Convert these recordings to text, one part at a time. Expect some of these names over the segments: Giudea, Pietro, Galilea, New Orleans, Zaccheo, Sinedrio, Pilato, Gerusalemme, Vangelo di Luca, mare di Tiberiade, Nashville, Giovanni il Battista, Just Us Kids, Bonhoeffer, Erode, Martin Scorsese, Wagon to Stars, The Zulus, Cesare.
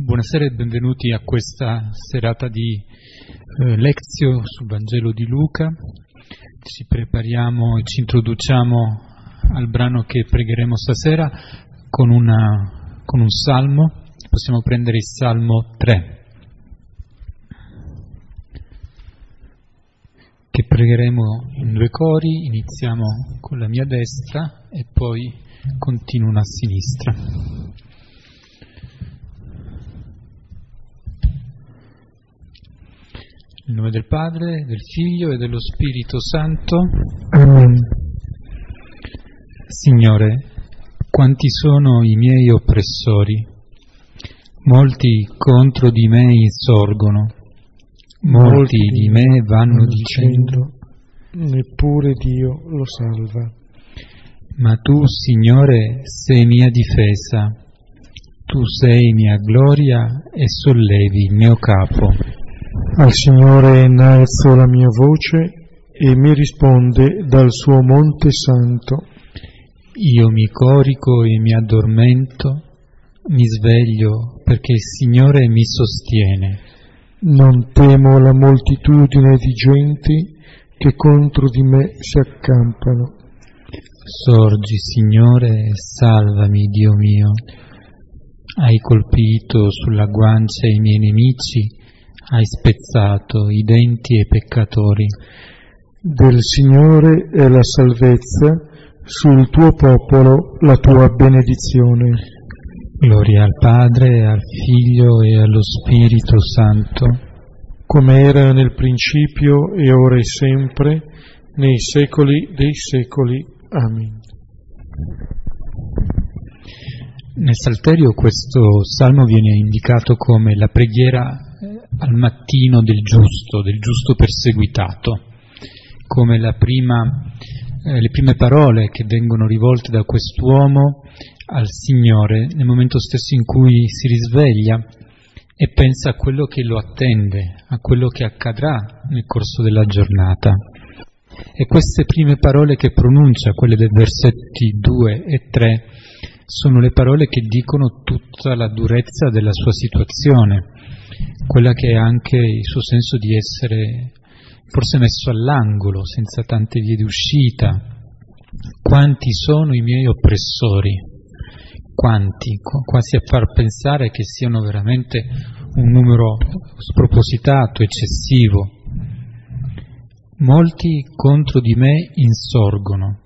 Buonasera e benvenuti a questa serata di lezione sul Vangelo di Luca. Ci prepariamo e ci introduciamo al brano che pregheremo stasera con un salmo. Possiamo prendere il Salmo 3, che pregheremo in due cori. Iniziamo con la mia destra e poi continuo a sinistra. Nel nome del Padre, del Figlio e dello Spirito Santo. Amen. Signore, quanti sono i miei oppressori? Molti contro di me insorgono, molti di me vanno dicendo, neppure Dio lo salva. Ma tu, Signore, sei mia difesa, tu sei mia gloria e sollevi il mio capo. Al Signore innalzo la mia voce e mi risponde dal suo Monte Santo. Io mi corico e mi addormento, mi sveglio perché il Signore mi sostiene. Non temo la moltitudine di genti che contro di me si accampano. Sorgi, Signore, e salvami, Dio mio. Hai colpito sulla guancia i miei nemici. Hai spezzato i denti ai peccatori. Del Signore è la salvezza, sul tuo popolo la tua benedizione. Gloria al Padre, al Figlio e allo Spirito Santo, come era nel principio e ora e sempre, nei secoli dei secoli. Amen. Nel Salterio questo salmo viene indicato come la preghiera al mattino del giusto perseguitato, come le prime parole che vengono rivolte da quest'uomo al Signore nel momento stesso in cui si risveglia e pensa a quello che lo attende, a quello che accadrà nel corso della giornata. E queste prime parole che pronuncia, quelle dei versetti 2 e 3, sono le parole che dicono tutta la durezza della sua situazione, quella che è anche il suo senso di essere forse messo all'angolo, senza tante vie di uscita. Quanti sono i miei oppressori? Quanti? Quasi a far pensare che siano veramente un numero spropositato, eccessivo. Molti contro di me insorgono,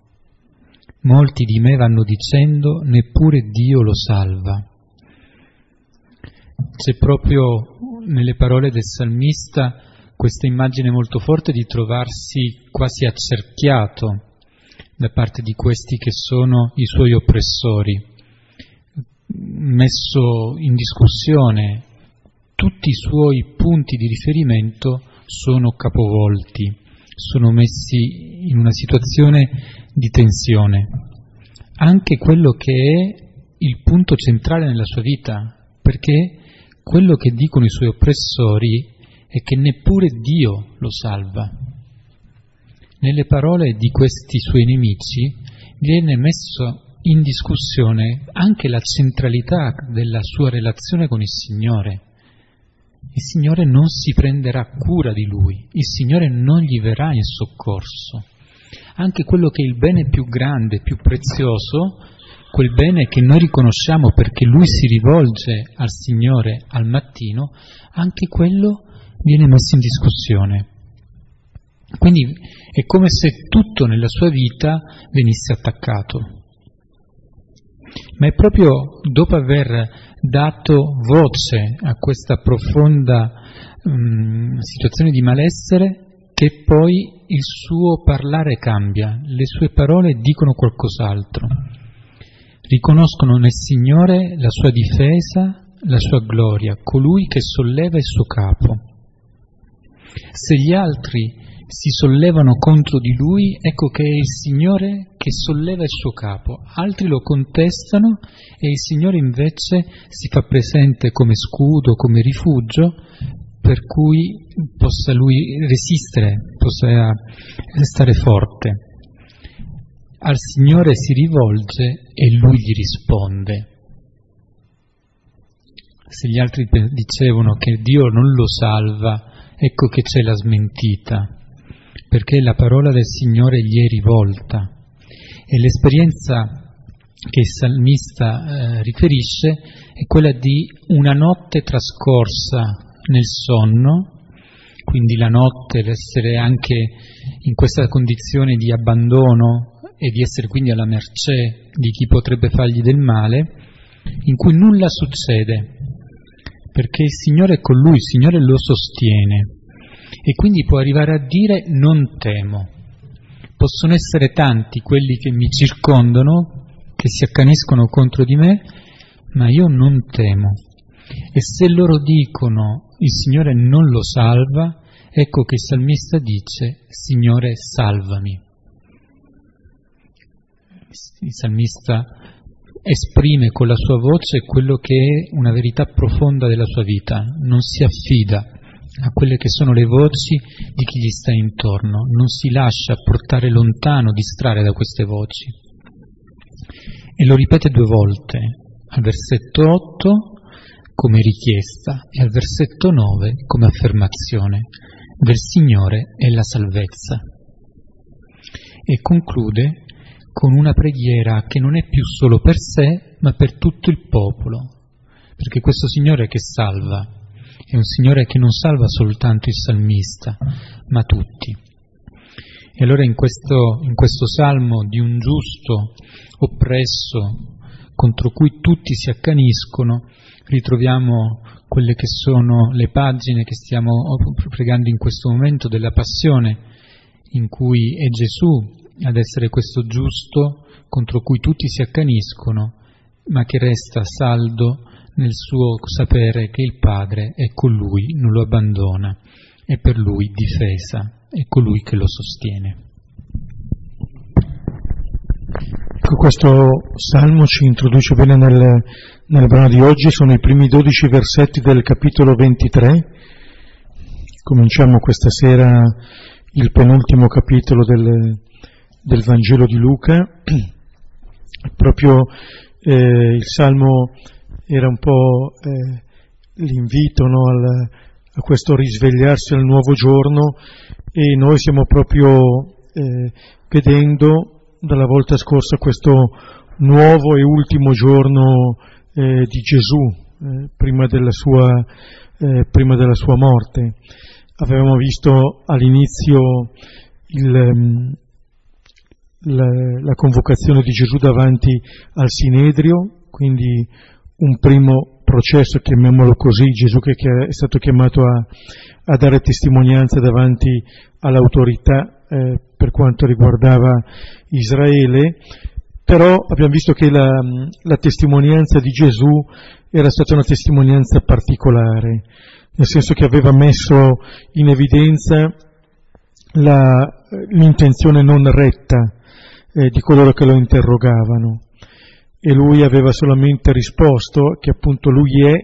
molti di me vanno dicendo neppure Dio lo salva. C'è proprio nelle parole del salmista questa immagine molto forte di trovarsi quasi accerchiato da parte di questi che sono i suoi oppressori, messo in discussione, tutti i suoi punti di riferimento sono capovolti, sono messi in una situazione di tensione. Anche quello che è il punto centrale nella sua vita, perché quello che dicono i suoi oppressori è che neppure Dio lo salva. Nelle parole di questi suoi nemici viene messo in discussione anche la centralità della sua relazione con il Signore. Il Signore non si prenderà cura di lui, il Signore non gli verrà in soccorso. Anche quello che è il bene più grande, più prezioso, quel bene che noi riconosciamo perché lui si rivolge al Signore al mattino, anche quello viene messo in discussione. Quindi è come se tutto nella sua vita venisse attaccato. Ma è proprio dopo aver dato voce a questa profonda situazione di malessere che poi il suo parlare cambia, le sue parole dicono qualcos'altro. Riconoscono nel Signore la sua difesa, la sua gloria, colui che solleva il suo capo. Se gli altri si sollevano contro di lui, ecco che è il Signore che solleva il suo capo. Altri lo contestano e il Signore invece si fa presente come scudo, come rifugio, per cui possa lui resistere, possa stare forte. Al Signore si rivolge e lui gli risponde. se gli altri dicevano che Dio non lo salva, ecco che c'è la smentita, perché la parola del Signore gli è rivolta. E l'esperienza che il salmista riferisce è quella di una notte trascorsa nel sonno, quindi la notte, l'essere anche in questa condizione di abbandono e di essere quindi alla mercé di chi potrebbe fargli del male, in cui nulla succede, perché il Signore è con lui, il Signore lo sostiene, e quindi può arrivare a dire non temo. Possono essere tanti quelli che mi circondano, che si accaniscono contro di me, ma io non temo. E se loro dicono il Signore non lo salva, ecco che il salmista dice Signore salvami. Il salmista esprime con la sua voce quello che è una verità profonda della sua vita, non si affida a quelle che sono le voci di chi gli sta intorno, non si lascia portare lontano, distrarre da queste voci. E lo ripete 2 volte, al versetto 8 come richiesta e al versetto 9 come affermazione: del Signore è la salvezza. E conclude con una preghiera che non è più solo per sé, ma per tutto il popolo, perché questo Signore che salva è un Signore che non salva soltanto il salmista, ma tutti. E allora in questo salmo di un giusto oppresso contro cui tutti si accaniscono, ritroviamo quelle che sono le pagine che stiamo pregando in questo momento della passione, in cui è Gesù ad essere questo giusto contro cui tutti si accaniscono, ma che resta saldo nel suo sapere che il Padre è con lui, non lo abbandona, è per lui difesa, è colui che lo sostiene. Questo salmo ci introduce bene nel brano di oggi, sono i primi 12 versetti del capitolo 23. Cominciamo questa sera il penultimo capitolo del Vangelo di Luca. Proprio il salmo era un po' l'invito, no, a questo risvegliarsi al nuovo giorno, e noi stiamo proprio vedendo dalla volta scorsa questo nuovo e ultimo giorno di Gesù, prima della sua morte. Avevamo visto all'inizio la convocazione di Gesù davanti al Sinedrio, quindi un primo processo, chiamiamolo così, Gesù che è stato chiamato a dare testimonianza davanti all'autorità per quanto riguardava Israele. Però abbiamo visto che la testimonianza di Gesù era stata una testimonianza particolare, nel senso che aveva messo in evidenza l'intenzione non retta di coloro che lo interrogavano, e lui aveva solamente risposto che appunto lui è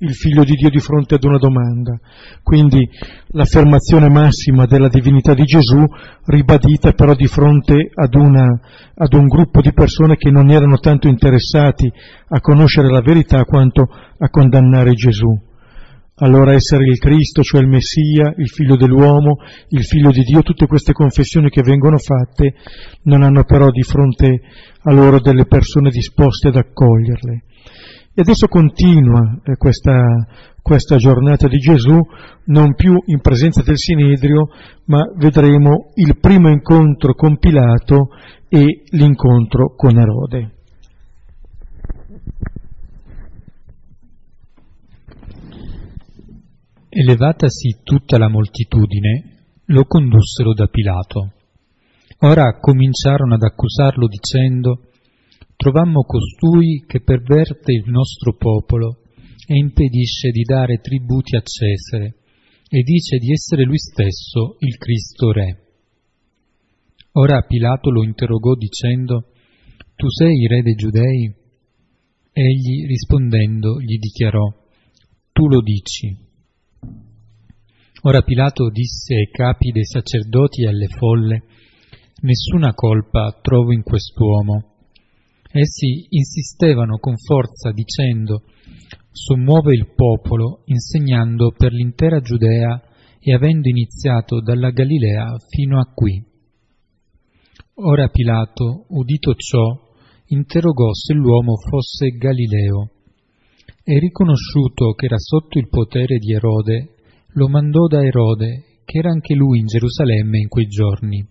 il Figlio di Dio di fronte ad una domanda. Quindi l'affermazione massima della divinità di Gesù ribadita però di fronte ad un gruppo di persone che non erano tanto interessati a conoscere la verità quanto a condannare Gesù. Allora essere il Cristo, cioè il Messia, il Figlio dell'uomo, il Figlio di Dio, tutte queste confessioni che vengono fatte non hanno però di fronte a loro delle persone disposte ad accoglierle. E adesso continua questa giornata di Gesù, non più in presenza del Sinedrio, ma vedremo il primo incontro con Pilato e l'incontro con Erode. Elevatasi tutta la moltitudine, lo condussero da Pilato. Ora cominciarono ad accusarlo dicendo: trovammo costui che perverte il nostro popolo e impedisce di dare tributi a Cesare, e dice di essere lui stesso il Cristo Re. Ora Pilato lo interrogò dicendo: tu sei il Re dei Giudei? Egli rispondendo gli dichiarò: tu lo dici. Ora Pilato disse ai capi dei sacerdoti e alle folle: nessuna colpa trovo in quest'uomo. Essi insistevano con forza dicendo: sommuove il popolo, insegnando per l'intera Giudea e avendo iniziato dalla Galilea fino a qui. Ora Pilato, udito ciò, interrogò se l'uomo fosse Galileo, e riconosciuto che era sotto il potere di Erode, lo mandò da Erode, che era anche lui in Gerusalemme in quei giorni.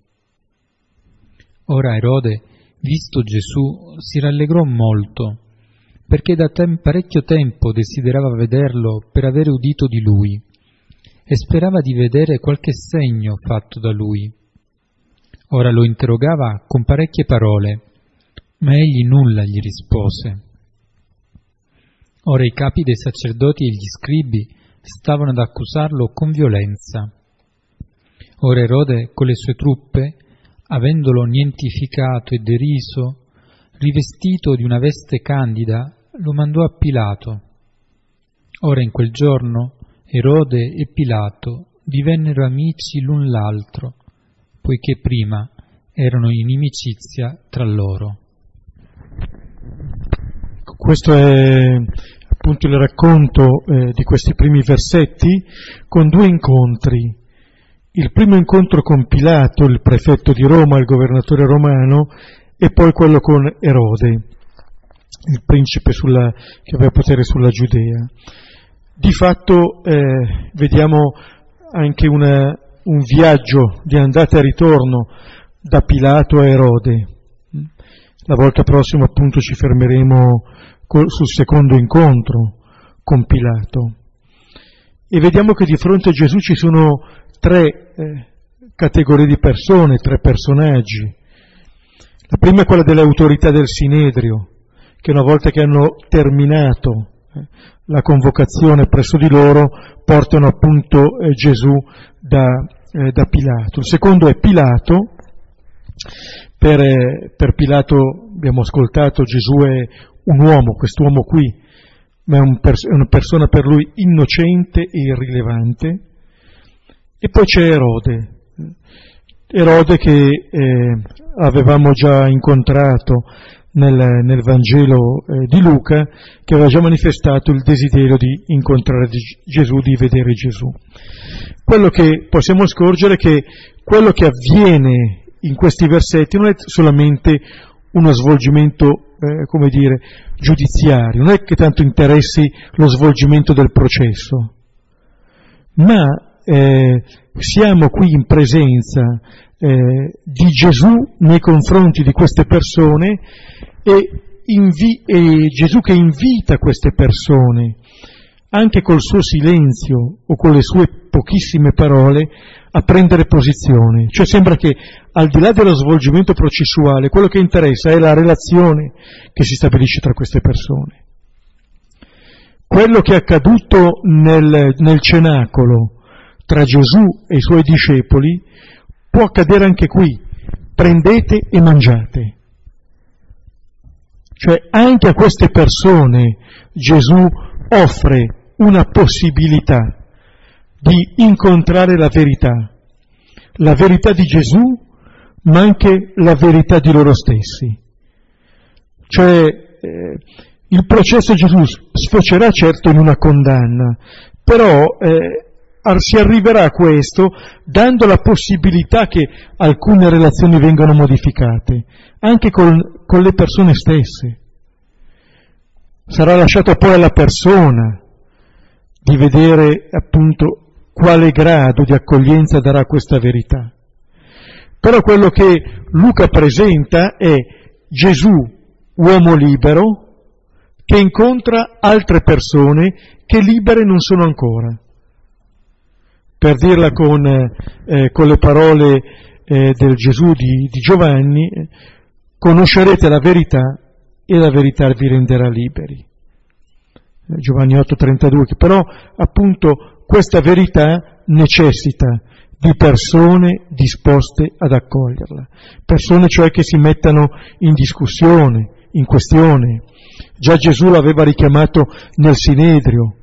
Ora Erode, visto Gesù, si rallegrò molto, perché da parecchio tempo desiderava vederlo per avere udito di lui, e sperava di vedere qualche segno fatto da lui. Ora lo interrogava con parecchie parole, ma egli nulla gli rispose. Ora i capi dei sacerdoti e gli scribi stavano ad accusarlo con violenza. Ora Erode, con le sue truppe, avendolo nientificato e deriso, rivestito di una veste candida, lo mandò a Pilato. Ora in quel giorno Erode e Pilato divennero amici l'un l'altro, poiché prima erano in inimicizia tra loro. Questo è appunto il racconto di questi primi versetti con due incontri. Il primo incontro con Pilato, il prefetto di Roma, il governatore romano, e poi quello con Erode, il principe che aveva potere sulla Giudea. Di fatto vediamo anche un viaggio di andata e ritorno da Pilato a Erode. La volta prossima appunto ci fermeremo sul secondo incontro con Pilato. E vediamo che di fronte a Gesù ci sono tre categorie di persone, tre personaggi. La prima è quella delle autorità del Sinedrio, che una volta che hanno terminato la convocazione presso di loro, portano appunto Gesù da Pilato. Il secondo è Pilato. Per Pilato abbiamo ascoltato, Gesù è un uomo, quest'uomo qui, ma è una persona per lui innocente e irrilevante. E poi c'è Erode che avevamo già incontrato nel Vangelo di Luca, che aveva già manifestato il desiderio di incontrare Gesù, di vedere Gesù. Quello che possiamo scorgere è che quello che avviene in questi versetti non è solamente uno svolgimento, giudiziario, non è che tanto interessi lo svolgimento del processo, ma siamo qui in presenza di Gesù nei confronti di queste persone e Gesù che invita queste persone, anche col suo silenzio o con le sue pochissime parole, a prendere posizione. Cioè sembra che al di là dello svolgimento processuale, quello che interessa è la relazione che si stabilisce tra queste persone. Quello che è accaduto nel cenacolo tra Gesù e i suoi discepoli può accadere anche qui. Prendete e mangiate. Cioè anche a queste persone Gesù offre una possibilità di incontrare la verità di Gesù, ma anche la verità di loro stessi. Cioè, il processo di Gesù sfocerà certo in una condanna, però si arriverà a questo dando la possibilità che alcune relazioni vengano modificate, anche con le persone stesse. Sarà lasciato poi alla persona di vedere appunto quale grado di accoglienza darà questa verità. Però quello che Luca presenta è Gesù, uomo libero, che incontra altre persone che libere non sono ancora. Per dirla con le parole del Gesù di Giovanni, conoscerete la verità e la verità vi renderà liberi. Giovanni 8,32, che però appunto questa verità necessita di persone disposte ad accoglierla, persone cioè che si mettano in discussione, in questione. Già Gesù l'aveva richiamato nel Sinedrio,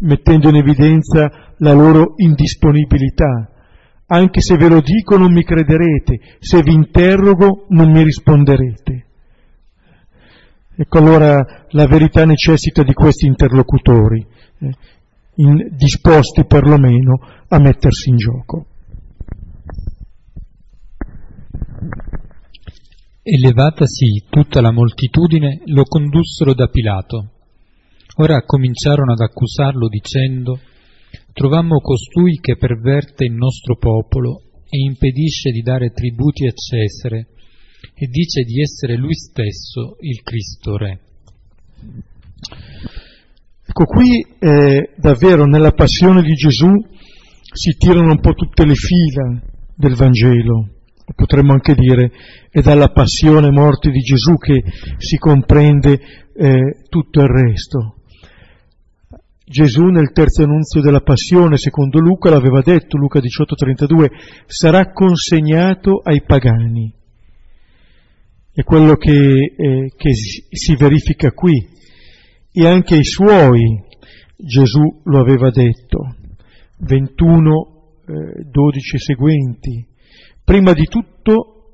mettendo in evidenza la loro indisponibilità. Anche se ve lo dico non mi crederete, se vi interrogo non mi risponderete. Ecco, allora la verità necessita di questi interlocutori, disposti perlomeno a mettersi in gioco. E levatasi tutta la moltitudine, lo condussero da Pilato. Ora cominciarono ad accusarlo dicendo: «Trovammo costui che perverte il nostro popolo e impedisce di dare tributi a Cesare e dice di essere lui stesso il Cristo Re». Ecco, qui davvero nella passione di Gesù si tirano un po' tutte le fila del Vangelo. Potremmo anche dire è dalla passione e morte di Gesù che si comprende tutto il resto. Gesù nel terzo annunzio della passione, secondo Luca, l'aveva detto, Luca 18,32, sarà consegnato ai pagani. È quello che si verifica qui. E anche ai suoi Gesù lo aveva detto, 21, 12 seguenti. Prima di tutto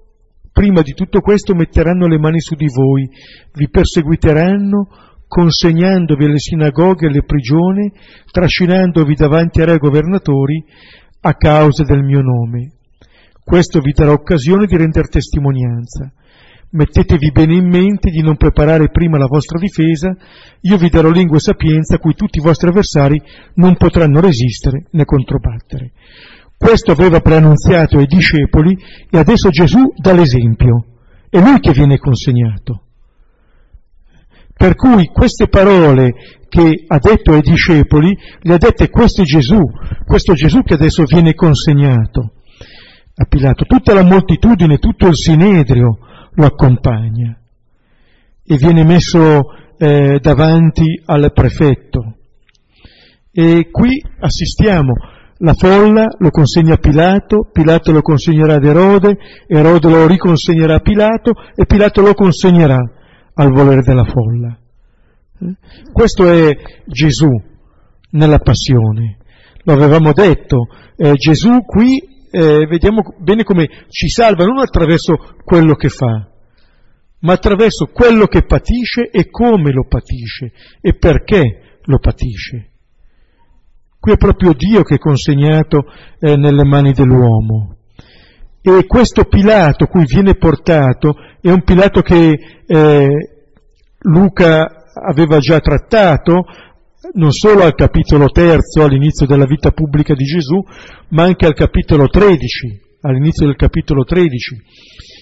questo metteranno le mani su di voi, vi perseguiteranno, consegnandovi alle sinagoghe e alle prigioni, trascinandovi davanti a re governatori a causa del mio nome. Questo vi darà occasione di rendere testimonianza. Mettetevi bene in mente di non preparare prima la vostra difesa, io vi darò lingua e sapienza a cui tutti i vostri avversari non potranno resistere né controbattere. Questo aveva preannunziato ai discepoli e adesso Gesù dà l'esempio, è lui che viene consegnato. Per cui queste parole che ha detto ai discepoli le ha dette questo Gesù che adesso viene consegnato a Pilato. Tutta la moltitudine, tutto il Sinedrio lo accompagna e viene messo davanti al prefetto. E qui assistiamo. La folla lo consegna a Pilato, Pilato lo consegnerà ad Erode, Erode lo riconsegnerà a Pilato e Pilato lo consegnerà al volere della folla. Questo è Gesù nella passione. Lo avevamo detto, Gesù qui vediamo bene come ci salva, non attraverso quello che fa, ma attraverso quello che patisce e come lo patisce e perché lo patisce. Qui è proprio Dio che è consegnato nelle mani dell'uomo. E questo Pilato cui viene portato è un Pilato che Luca aveva già trattato, non solo al capitolo 3, all'inizio della vita pubblica di Gesù, ma anche al capitolo 13, all'inizio del capitolo 13.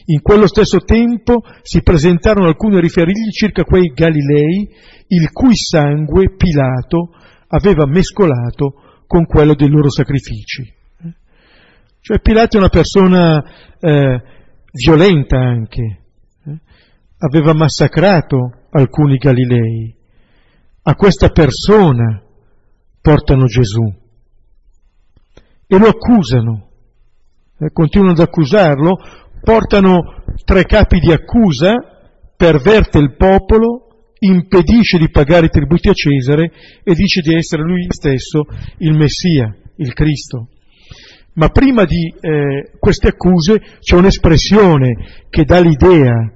In quello stesso tempo si presentarono alcuni riferimenti circa quei Galilei, il cui sangue Pilato aveva mescolato con quello dei loro sacrifici. Cioè Pilato è una persona violenta anche, aveva massacrato alcuni Galilei. A questa persona portano Gesù e lo accusano, continuano ad accusarlo, portano 3 capi di accusa: perverte il popolo, impedisce di pagare i tributi a Cesare e dice di essere lui stesso il Messia, il Cristo. Ma prima di queste accuse c'è un'espressione che dà l'idea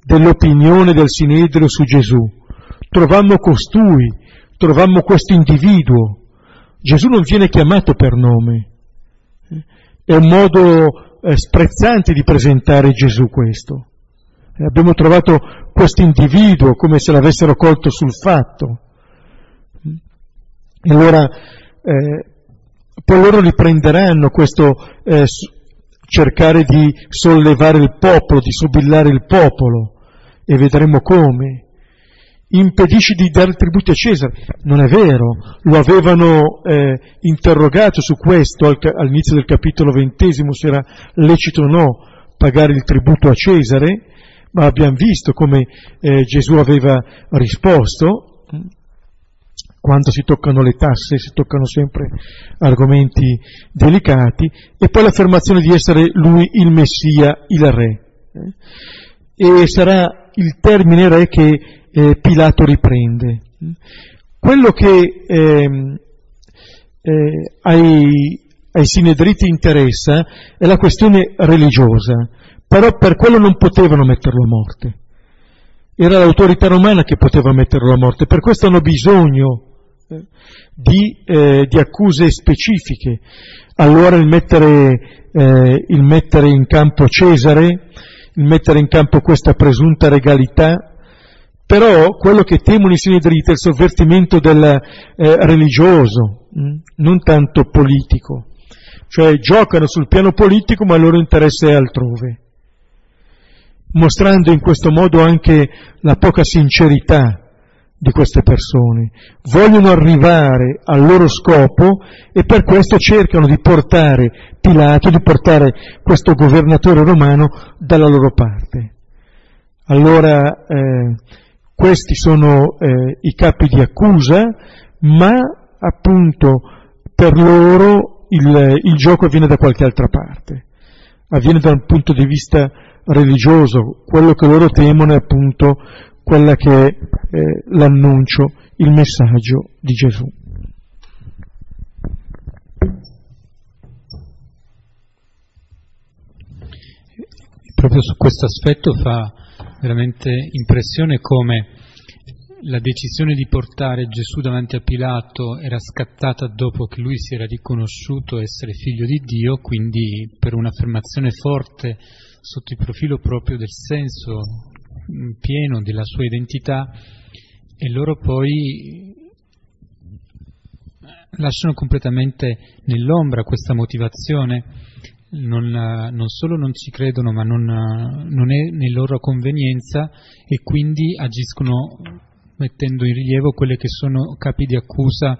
dell'opinione del Sinedrio su Gesù. Trovammo costui, trovammo questo individuo. Gesù non viene chiamato per nome. È un modo sprezzante di presentare Gesù questo. Abbiamo trovato questo individuo, come se l'avessero colto sul fatto. E allora poi loro riprenderanno questo cercare di sollevare il popolo, di sobillare il popolo, e vedremo come. Impedisci di dare tributi a Cesare, non è vero, lo avevano interrogato su questo all'inizio del capitolo 20, se era lecito o no pagare il tributo a Cesare. Ma abbiamo visto come Gesù aveva risposto: quando si toccano le tasse si toccano sempre argomenti delicati, e poi l'affermazione di essere lui il Messia, il Re. E sarà il termine Re che Pilato riprende. Quello che ai sinedriti interessa è la questione religiosa. Però per quello non potevano metterlo a morte. Era l'autorità romana che poteva metterlo a morte, per questo hanno bisogno di accuse specifiche. Allora il mettere in campo Cesare, il mettere in campo questa presunta regalità. Però quello che temono i sinedriti è il sovvertimento del religioso, non tanto politico. Cioè giocano sul piano politico, ma il loro interesse è altrove, mostrando in questo modo anche la poca sincerità di queste persone. Vogliono arrivare al loro scopo e per questo cercano di portare Pilato, di portare questo governatore romano dalla loro parte. Allora questi sono i capi di accusa, ma appunto per loro il gioco avviene da qualche altra parte, avviene da un punto di vista religioso. Quello che loro temono è appunto quella che è l'annuncio, il messaggio di Gesù. Proprio su questo aspetto fa veramente impressione come la decisione di portare Gesù davanti a Pilato era scattata dopo che lui si era riconosciuto essere figlio di Dio, quindi per un'affermazione forte sotto il profilo proprio del senso pieno della sua identità, e loro poi lasciano completamente nell'ombra questa motivazione. Non solo non ci credono, ma non è nella loro convenienza, e quindi agiscono mettendo in rilievo quelle che sono capi di accusa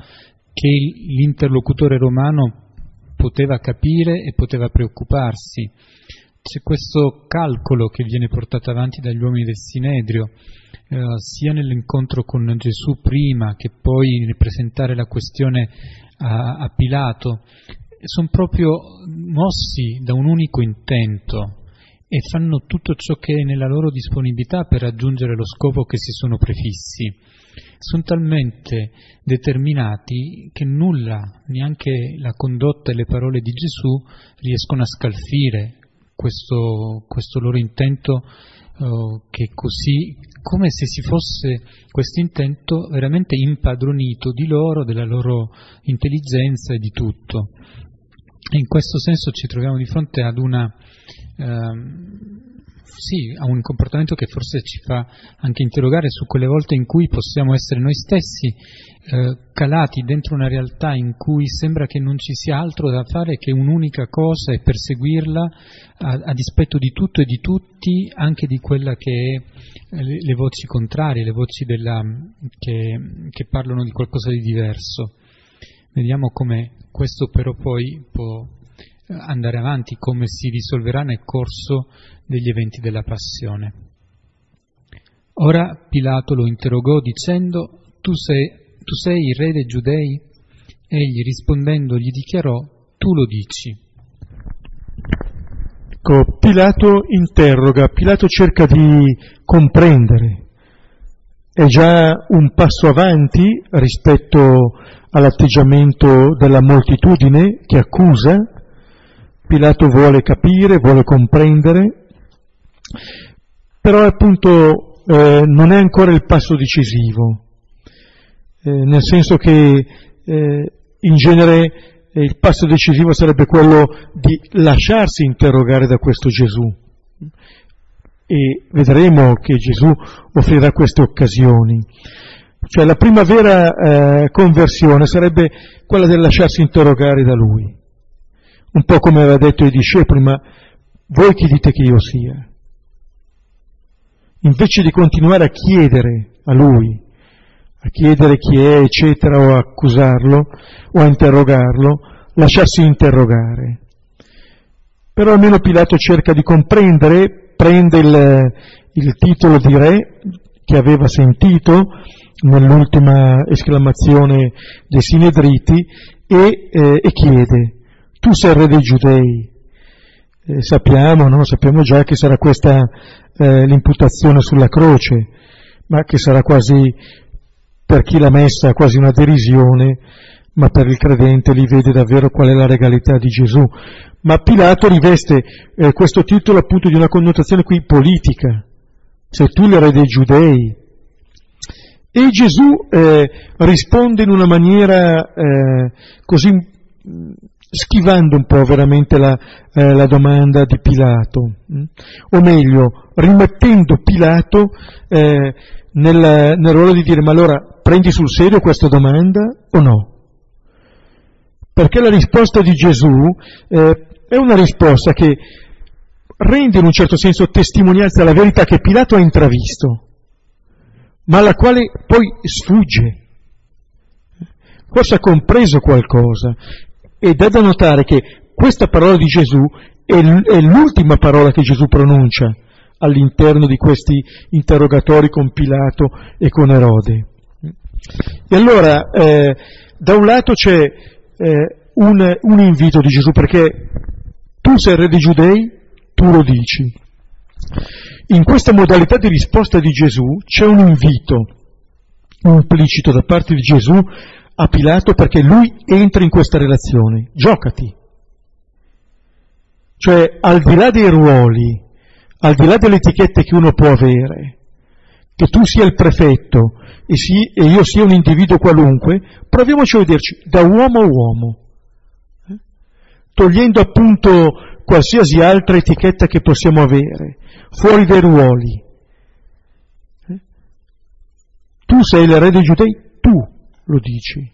che l'interlocutore romano poteva capire e poteva preoccuparsi. C'è questo calcolo che viene portato avanti dagli uomini del Sinedrio, sia nell'incontro con Gesù prima che poi nel presentare la questione a Pilato. Sono proprio mossi da un unico intento e fanno tutto ciò che è nella loro disponibilità per raggiungere lo scopo che si sono prefissi. Sono talmente determinati che nulla, neanche la condotta e le parole di Gesù, riescono a scalfire questo loro intento, che così, come se si fosse questo intento veramente impadronito di loro, della loro intelligenza e di tutto. In questo senso ci troviamo di fronte ad a un comportamento che forse ci fa anche interrogare su quelle volte in cui possiamo essere noi stessi calati dentro una realtà in cui sembra che non ci sia altro da fare che un'unica cosa e perseguirla a dispetto di tutto e di tutti, anche di quella che è le voci contrarie, le voci che parlano di qualcosa di diverso. Vediamo come questo però poi può andare avanti, come si risolverà nel corso degli eventi della passione. Ora Pilato lo interrogò dicendo: tu sei il re dei Giudei? Egli rispondendo gli dichiarò: tu lo dici. Ecco, Pilato interroga, Pilato cerca di comprendere. È già un passo avanti rispetto all'atteggiamento della moltitudine che accusa. Pilato vuole capire, vuole comprendere, però appunto non è ancora il passo decisivo, nel senso che in genere il passo decisivo sarebbe quello di lasciarsi interrogare da questo Gesù, e vedremo che Gesù offrirà queste occasioni. Cioè la prima vera conversione sarebbe quella del lasciarsi interrogare da lui. Un po' come aveva detto ai discepoli: ma voi chi dite che io sia? Invece di continuare a chiedere a lui, a chiedere chi è, eccetera, o a accusarlo, o a interrogarlo, lasciarsi interrogare. Però almeno Pilato cerca di comprendere, prende il titolo di re che aveva sentito nell'ultima esclamazione dei Sinedriti e chiede: tu sei il re dei Giudei. Sappiamo già che sarà questa l'imputazione sulla croce, ma che sarà quasi, per chi l'ha messa, quasi una derisione, ma per il credente lì vede davvero qual è la regalità di Gesù. Ma Pilato riveste questo titolo appunto di una connotazione qui politica, sei tu l'erede dei giudei. E Gesù risponde in una maniera così, schivando un po' veramente la domanda di Pilato, o meglio, rimettendo Pilato nel ruolo di dire: ma allora prendi sul serio questa domanda o no? Perché la risposta di Gesù è una risposta che rende in un certo senso testimonianza alla verità che Pilato ha intravisto, ma alla quale poi sfugge. Forse ha compreso qualcosa. Ed è da notare che questa parola di Gesù è l'ultima parola che Gesù pronuncia all'interno di questi interrogatori con Pilato e con Erode. E allora, da un lato c'è un invito di Gesù, perché tu sei re dei giudei, tu lo dici. In questa modalità di risposta di Gesù c'è un invito implicito da parte di Gesù a Pilato, perché lui entra in questa relazione, giocati. Cioè, al di là dei ruoli, al di là delle etichette che uno può avere, che tu sia il prefetto e io sia un individuo qualunque, proviamoci a vederci da uomo a uomo, togliendo appunto qualsiasi altra etichetta che possiamo avere, fuori dai ruoli. Tu sei il re dei giudei, tu lo dici.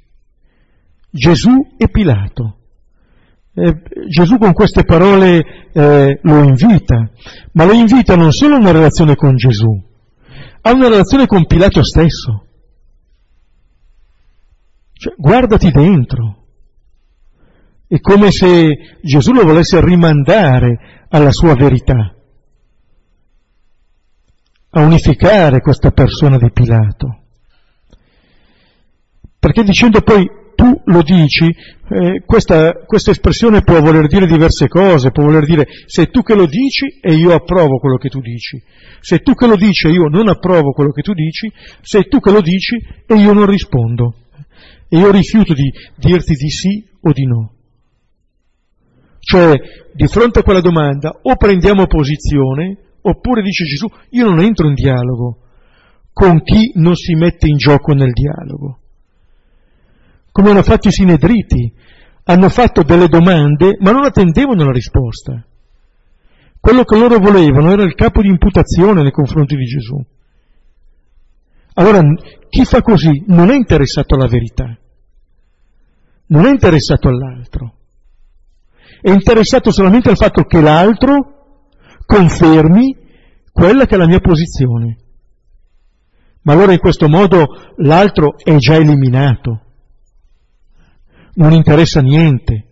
Gesù e Pilato. Gesù con queste parole lo invita, ma lo invita non solo a una relazione con Gesù, a una relazione con Pilato stesso. Cioè, guardati dentro. È come se Gesù lo volesse rimandare alla sua verità, a unificare questa persona di Pilato. Perché dicendo poi tu lo dici, questa espressione può voler dire diverse cose, può voler dire sei tu che lo dici e io approvo quello che tu dici, sei tu che lo dici e io non approvo quello che tu dici, sei tu che lo dici e io non rispondo, e io rifiuto di dirti di sì o di no. Cioè, di fronte a quella domanda o prendiamo posizione, oppure dice Gesù, io non entro in dialogo con chi non si mette in gioco nel dialogo. Come hanno fatto i sinedriti, hanno fatto delle domande ma non attendevano la risposta. Quello che loro volevano era il capo di imputazione nei confronti di Gesù. Allora, chi fa così non è interessato alla verità, non è interessato all'altro. È interessato solamente al fatto che l'altro confermi quella che è la mia posizione. Ma allora in questo modo l'altro è già eliminato. Non interessa niente,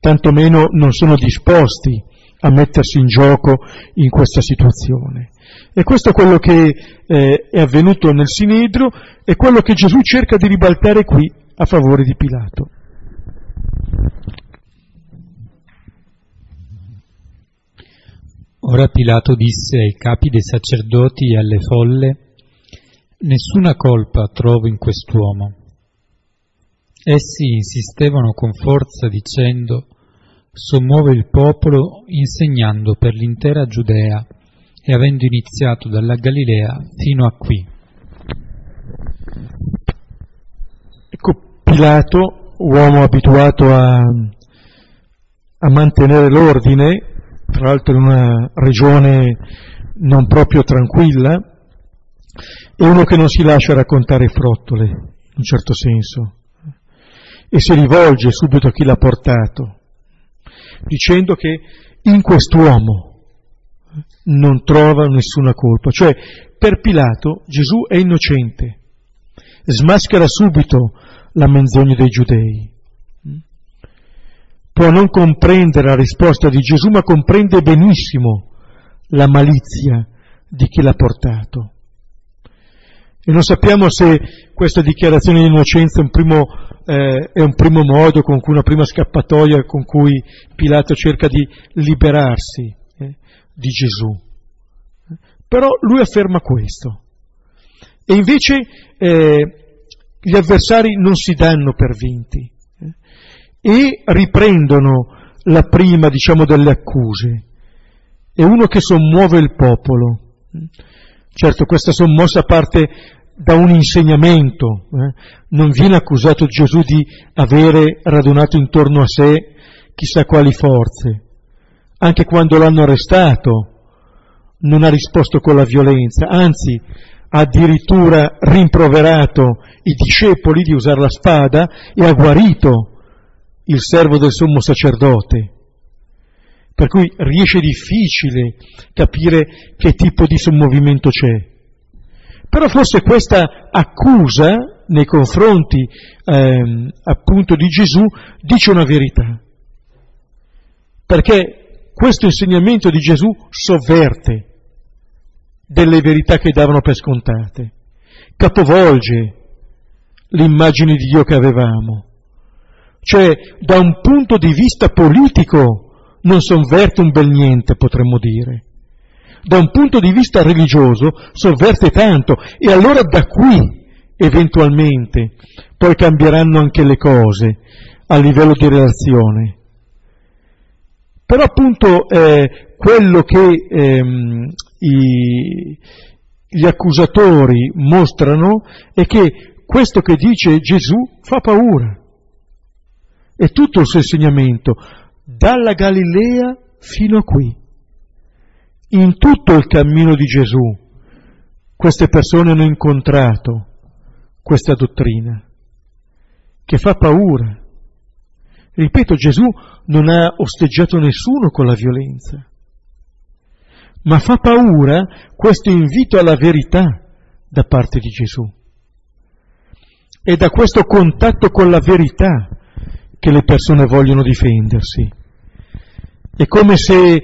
tantomeno non sono disposti a mettersi in gioco in questa situazione. E questo è quello che è avvenuto nel Sinedrio, è quello che Gesù cerca di ribaltare qui a favore di Pilato. Ora Pilato disse ai capi dei sacerdoti e alle folle: «Nessuna colpa trovo in quest'uomo». Essi insistevano con forza dicendo: «Sommuove il popolo insegnando per l'intera Giudea e avendo iniziato dalla Galilea fino a qui». Ecco, Pilato, uomo abituato a mantenere l'ordine, tra l'altro in una regione non proprio tranquilla, è uno che non si lascia raccontare frottole, in un certo senso, e si rivolge subito a chi l'ha portato, dicendo che in quest'uomo non trova nessuna colpa. Cioè, per Pilato Gesù è innocente, smaschera subito la menzogna dei giudei. Può non comprendere la risposta di Gesù, ma comprende benissimo la malizia di chi l'ha portato. E non sappiamo se questa dichiarazione di innocenza è un primo modo, con cui una prima scappatoia con cui Pilato cerca di liberarsi di Gesù. Però lui afferma questo. E invece gli avversari non si danno per vinti. E riprendono la prima, diciamo, delle accuse. È uno che sommuove il popolo, Certo, questa sommossa parte da un insegnamento, non viene accusato Gesù di avere radunato intorno a sé chissà quali forze. Anche quando l'hanno arrestato non ha risposto con la violenza, anzi ha addirittura rimproverato i discepoli di usare la spada e ha guarito il servo del sommo sacerdote. Per cui riesce difficile capire che tipo di sommovimento c'è. Però forse questa accusa nei confronti appunto di Gesù dice una verità, perché questo insegnamento di Gesù sovverte delle verità che davano per scontate, capovolge l'immagine di Dio che avevamo, cioè da un punto di vista politico non sovverte un bel niente, potremmo dire. Da un punto di vista religioso sovverte tanto, e allora da qui eventualmente poi cambieranno anche le cose a livello di relazione. Però appunto quello che gli accusatori mostrano è che questo che dice Gesù fa paura, e tutto il suo insegnamento dalla Galilea fino a qui, in tutto il cammino di Gesù, queste persone hanno incontrato questa dottrina che fa paura. Ripeto, Gesù non ha osteggiato nessuno con la violenza, ma fa paura questo invito alla verità da parte di Gesù. È da questo contatto con la verità che le persone vogliono difendersi. È come se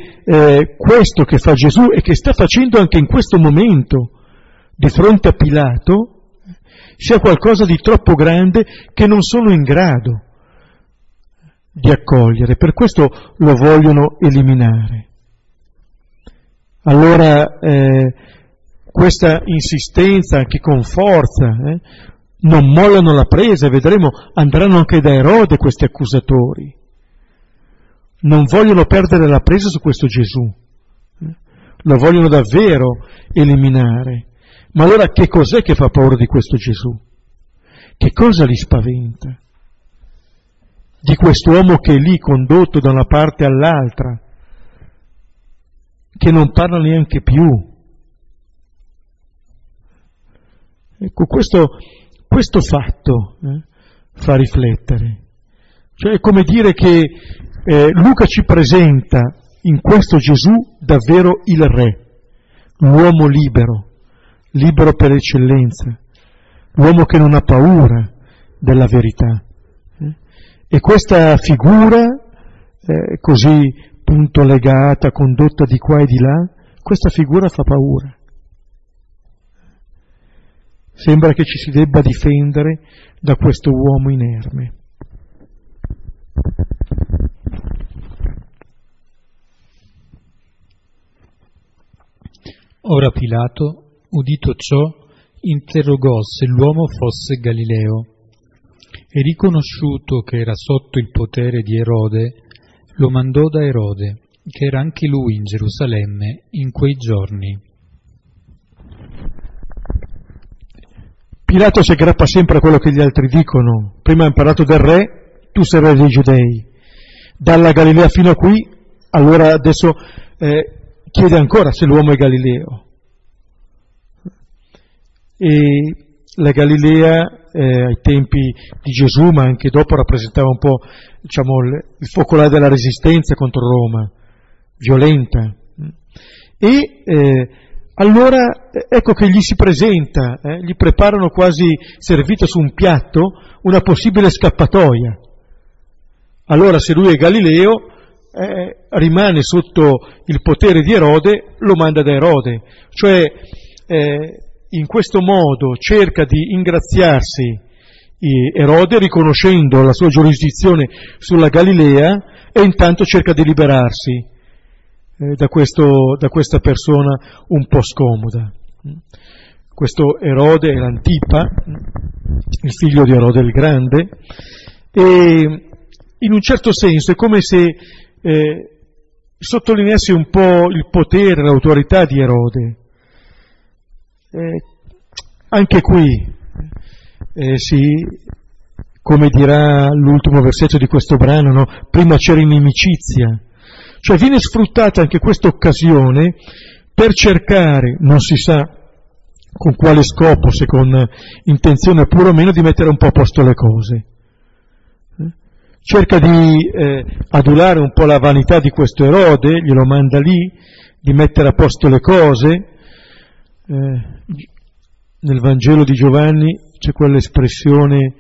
questo che fa Gesù e che sta facendo anche in questo momento di fronte a Pilato sia qualcosa di troppo grande che non sono in grado di accogliere, per questo lo vogliono eliminare. Allora questa insistenza anche con forza, non mollano la presa, vedremo, andranno anche da Erode questi accusatori. Non vogliono perdere la presa su questo Gesù, lo vogliono davvero eliminare. Ma allora che cos'è che fa paura di questo Gesù? Che cosa li spaventa? Di quest'uomo che è lì condotto da una parte all'altra, che non parla neanche più. Ecco, questo fatto fa riflettere. Cioè è come dire che Luca ci presenta in questo Gesù davvero il re, l'uomo libero, libero per eccellenza, l'uomo che non ha paura della verità. E questa figura, così punto legata, condotta di qua e di là, questa figura fa paura. Sembra che ci si debba difendere da questo uomo inerme. Ora Pilato, udito ciò, interrogò se l'uomo fosse Galileo, e riconosciuto che era sotto il potere di Erode, lo mandò da Erode, che era anche lui in Gerusalemme in quei giorni. Pilato si aggrappa sempre a quello che gli altri dicono. Prima ha parlato del re, tu sei re dei Giudei. Dalla Galilea fino a qui, allora adesso chiede ancora se l'uomo è Galileo. E la Galilea ai tempi di Gesù, ma anche dopo, rappresentava un po', diciamo, il focolare della resistenza contro Roma, violenta. E allora ecco che gli si presenta, gli preparano quasi servita su un piatto una possibile scappatoia. Allora se lui è Galileo, rimane sotto il potere di Erode, lo manda da Erode. Cioè in questo modo cerca di ingraziarsi Erode, riconoscendo la sua giurisdizione sulla Galilea, e intanto cerca di liberarsi da questa persona un po' scomoda. Questo Erode è l'Antipa, il figlio di Erode il Grande, e in un certo senso è come se sottolineasse un po' il potere, l'autorità di Erode. Anche qui, come dirà l'ultimo versetto di questo brano, no? Prima c'era inimicizia. Cioè viene sfruttata anche questa occasione per cercare, non si sa con quale scopo, se con intenzione pure o meno, di mettere un po' a posto le cose. Cerca di adulare un po' la vanità di questo Erode, glielo manda lì, di mettere a posto le cose. Nel Vangelo di Giovanni c'è quell'espressione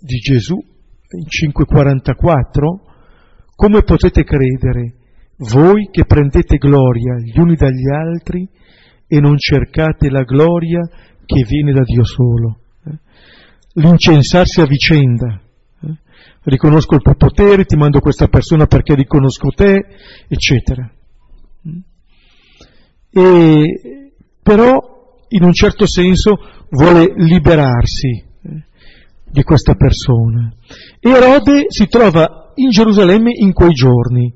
di Gesù in 5,44: come potete credere voi che prendete gloria gli uni dagli altri e non cercate la gloria che viene da Dio solo? L'incensarsi a vicenda. Riconosco il tuo potere, ti mando questa persona perché riconosco te, eccetera. E però in un certo senso vuole liberarsi di questa persona. Erode si trova in Gerusalemme in quei giorni.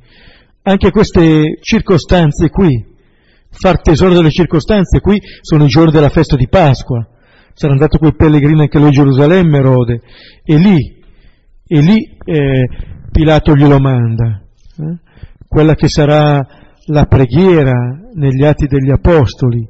Anche queste circostanze qui, far tesoro delle circostanze qui, sono i giorni della festa di Pasqua. C'era andato quei pellegrini anche lui a Gerusalemme, Erode, e lì Pilato glielo manda, quella che sarà la preghiera negli Atti degli Apostoli,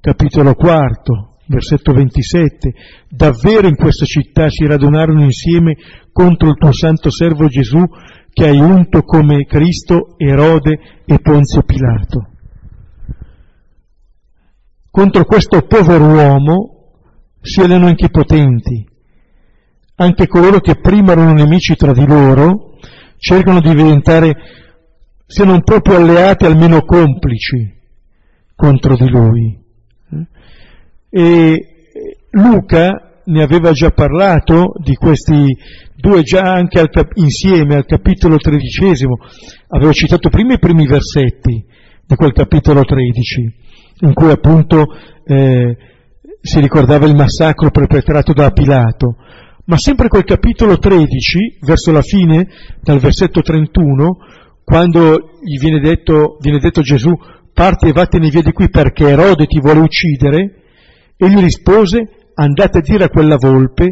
capitolo 4, versetto 27: davvero in questa città si radunarono insieme contro il tuo santo servo Gesù, che hai unto come Cristo Erode e Ponzio Pilato. Contro questo povero uomo si allenano anche i potenti. Anche coloro che prima erano nemici tra di loro cercano di diventare, se non proprio alleati, almeno complici contro di lui. E Luca ne aveva già parlato di questi due già anche insieme al capitolo 13, avevo citato prima i primi versetti di quel capitolo 13, in cui appunto si ricordava il massacro perpetrato da Pilato. Ma sempre quel capitolo 13, verso la fine, dal versetto 31, quando gli viene detto Gesù: parti e vattene via di qui perché Erode ti vuole uccidere, e gli rispose: andate a dire a quella volpe,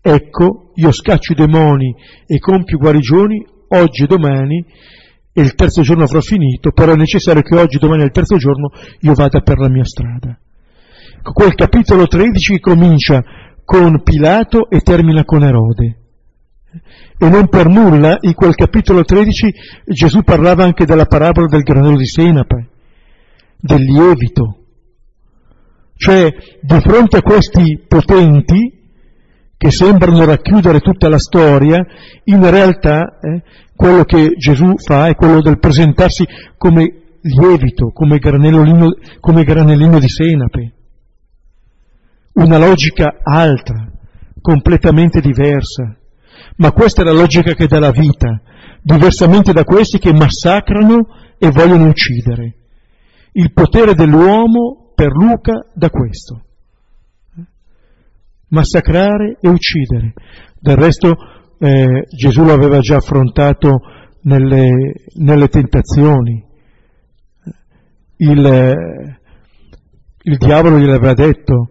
ecco, io scaccio i demoni e compio guarigioni oggi e domani, e il terzo giorno avrò finito, però è necessario che oggi, domani e il terzo giorno io vada per la mia strada. Quel capitolo 13 comincia con Pilato e termina con Erode. E non per nulla in quel capitolo 13 Gesù parlava anche della parabola del granello di senape, del lievito. Cioè, di fronte a questi potenti che sembrano racchiudere tutta la storia, in realtà quello che Gesù fa è quello del presentarsi come lievito, come granellino di senape. Una logica altra, completamente diversa. Ma questa è la logica che dà la vita, diversamente da questi che massacrano e vogliono uccidere. Il potere dell'uomo, per Luca, da questo. Massacrare e uccidere. Del resto Gesù lo aveva già affrontato nelle tentazioni. Il diavolo gliel'aveva detto: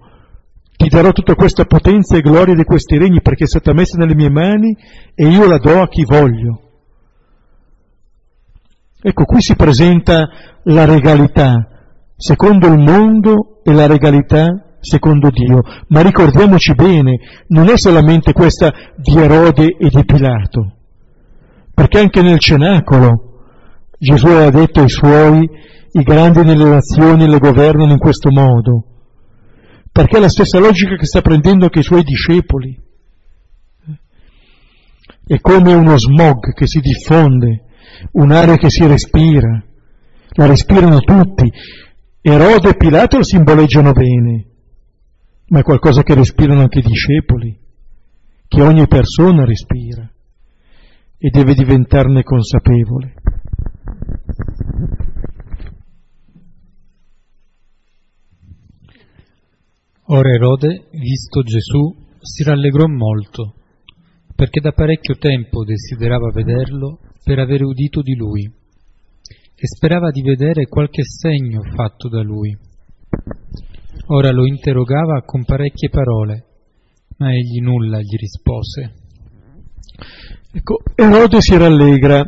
ti darò tutta questa potenza e gloria di questi regni, perché è stata messa nelle mie mani e io la do a chi voglio. Ecco, qui si presenta la regalità secondo il mondo e la regalità secondo Dio. Ma ricordiamoci bene, non è solamente questa di Erode e di Pilato, perché anche nel Cenacolo Gesù ha detto ai suoi: i grandi nelle nazioni le governano in questo modo. Perché è la stessa logica che sta prendendo anche i suoi discepoli. È come uno smog che si diffonde, un'aria che si respira, la respirano tutti. Erode e Pilato lo simboleggiano bene, ma è qualcosa che respirano anche i discepoli, che ogni persona respira e deve diventarne consapevole. Ora Erode, visto Gesù, si rallegrò molto, perché da parecchio tempo desiderava vederlo per avere udito di lui, e sperava di vedere qualche segno fatto da lui, Ora lo interrogava con parecchie parole, ma egli nulla gli rispose. Ecco, Erode si rallegra,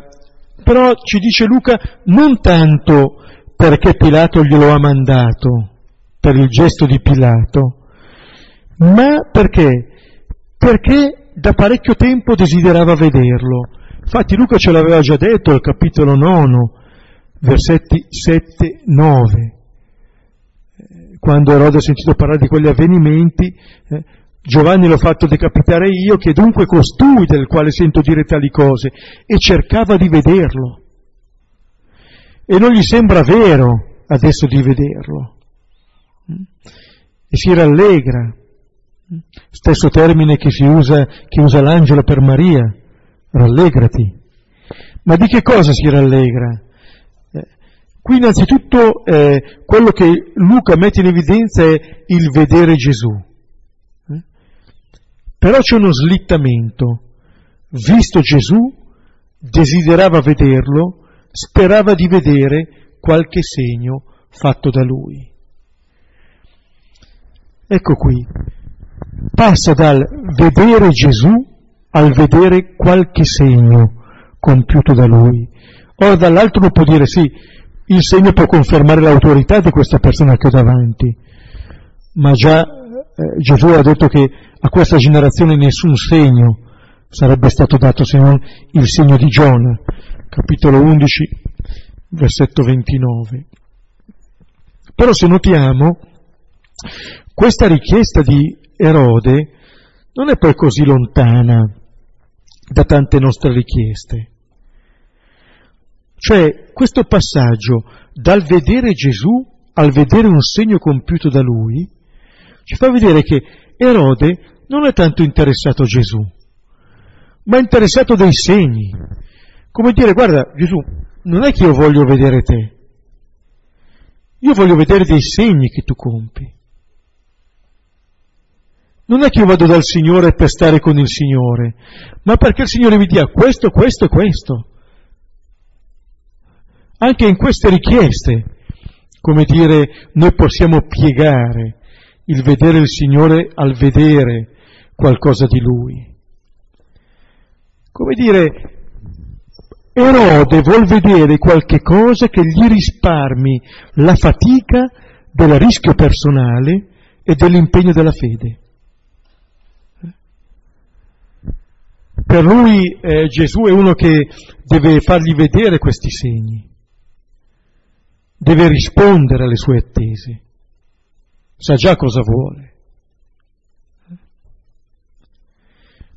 però ci dice Luca non tanto perché Pilato glielo ha mandato, per il gesto di Pilato, ma perché da parecchio tempo desiderava vederlo. Infatti Luca ce l'aveva già detto al capitolo 9, versetti 7-9, quando Erode ha sentito parlare di quegli avvenimenti, Giovanni l'ho fatto decapitare io, che dunque costui del quale sento dire tali cose, e cercava di vederlo. E non gli sembra vero adesso di vederlo. E si rallegra. Stesso termine che si usa, che usa l'angelo per Maria, rallegrati. Ma di che cosa si rallegra? Qui innanzitutto quello che Luca mette in evidenza è il vedere Gesù. Però c'è uno slittamento. Visto Gesù, desiderava vederlo, sperava di vedere qualche segno fatto da lui. Ecco qui, passa dal vedere Gesù al vedere qualche segno compiuto da lui. Ora dall'altro uno può dire sì, il segno può confermare l'autorità di questa persona che ho davanti, ma già Gesù ha detto che a questa generazione nessun segno sarebbe stato dato se non il segno di Giona, capitolo 11, versetto 29. Però se notiamo, questa richiesta di Erode non è poi così lontana da tante nostre richieste. Cioè, questo passaggio dal vedere Gesù al vedere un segno compiuto da lui ci fa vedere che Erode non è tanto interessato a Gesù, ma è interessato dei segni. Come dire, guarda Gesù, non è che io voglio vedere te, io voglio vedere dei segni che tu compi. Non è che io vado dal Signore per stare con il Signore, ma perché il Signore mi dia questo, questo e questo. Anche in queste richieste, come dire, noi possiamo piegare il vedere il Signore al vedere qualcosa di Lui. Come dire, Erode vuol vedere qualche cosa che gli risparmi la fatica del rischio personale e dell'impegno della fede. Per lui Gesù è uno che deve fargli vedere questi segni, deve rispondere alle sue attese, sa già cosa vuole.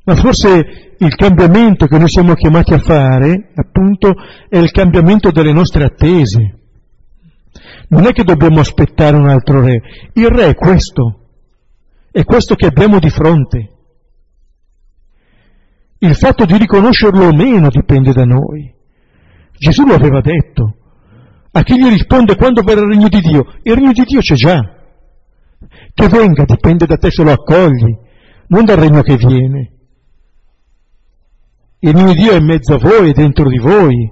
Ma forse il cambiamento che noi siamo chiamati a fare, appunto, è il cambiamento delle nostre attese. Non è che dobbiamo aspettare un altro re, il re è questo che abbiamo di fronte. Il fatto di riconoscerlo o meno dipende da noi. Gesù lo aveva detto. A chi gli risponde quando verrà il regno di Dio? Il regno di Dio c'è già. Che venga dipende da te se lo accogli, non dal regno che viene. Il regno di Dio è in mezzo a voi, è dentro di voi.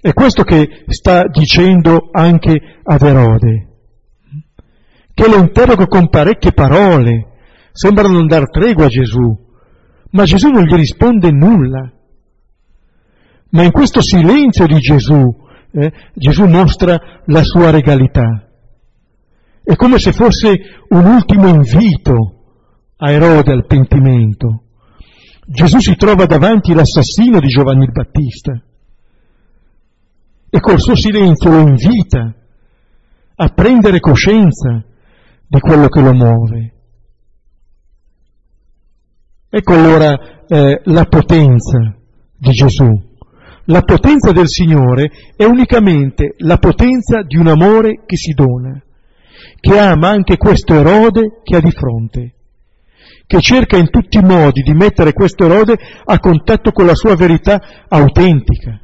È questo che sta dicendo anche ad Erode, che lo interroga con parecchie parole. Sembra non dar tregua a Gesù. Ma Gesù non gli risponde nulla. Ma in questo silenzio di Gesù, Gesù mostra la sua regalità. È come se fosse un ultimo invito a Erode al pentimento. Gesù si trova davanti l'assassino di Giovanni il Battista e col suo silenzio lo invita a prendere coscienza di quello che lo muove. Ecco allora la potenza di Gesù. La potenza del Signore è unicamente la potenza di un amore che si dona, che ama anche questo Erode che ha di fronte, che cerca in tutti i modi di mettere questo Erode a contatto con la sua verità autentica.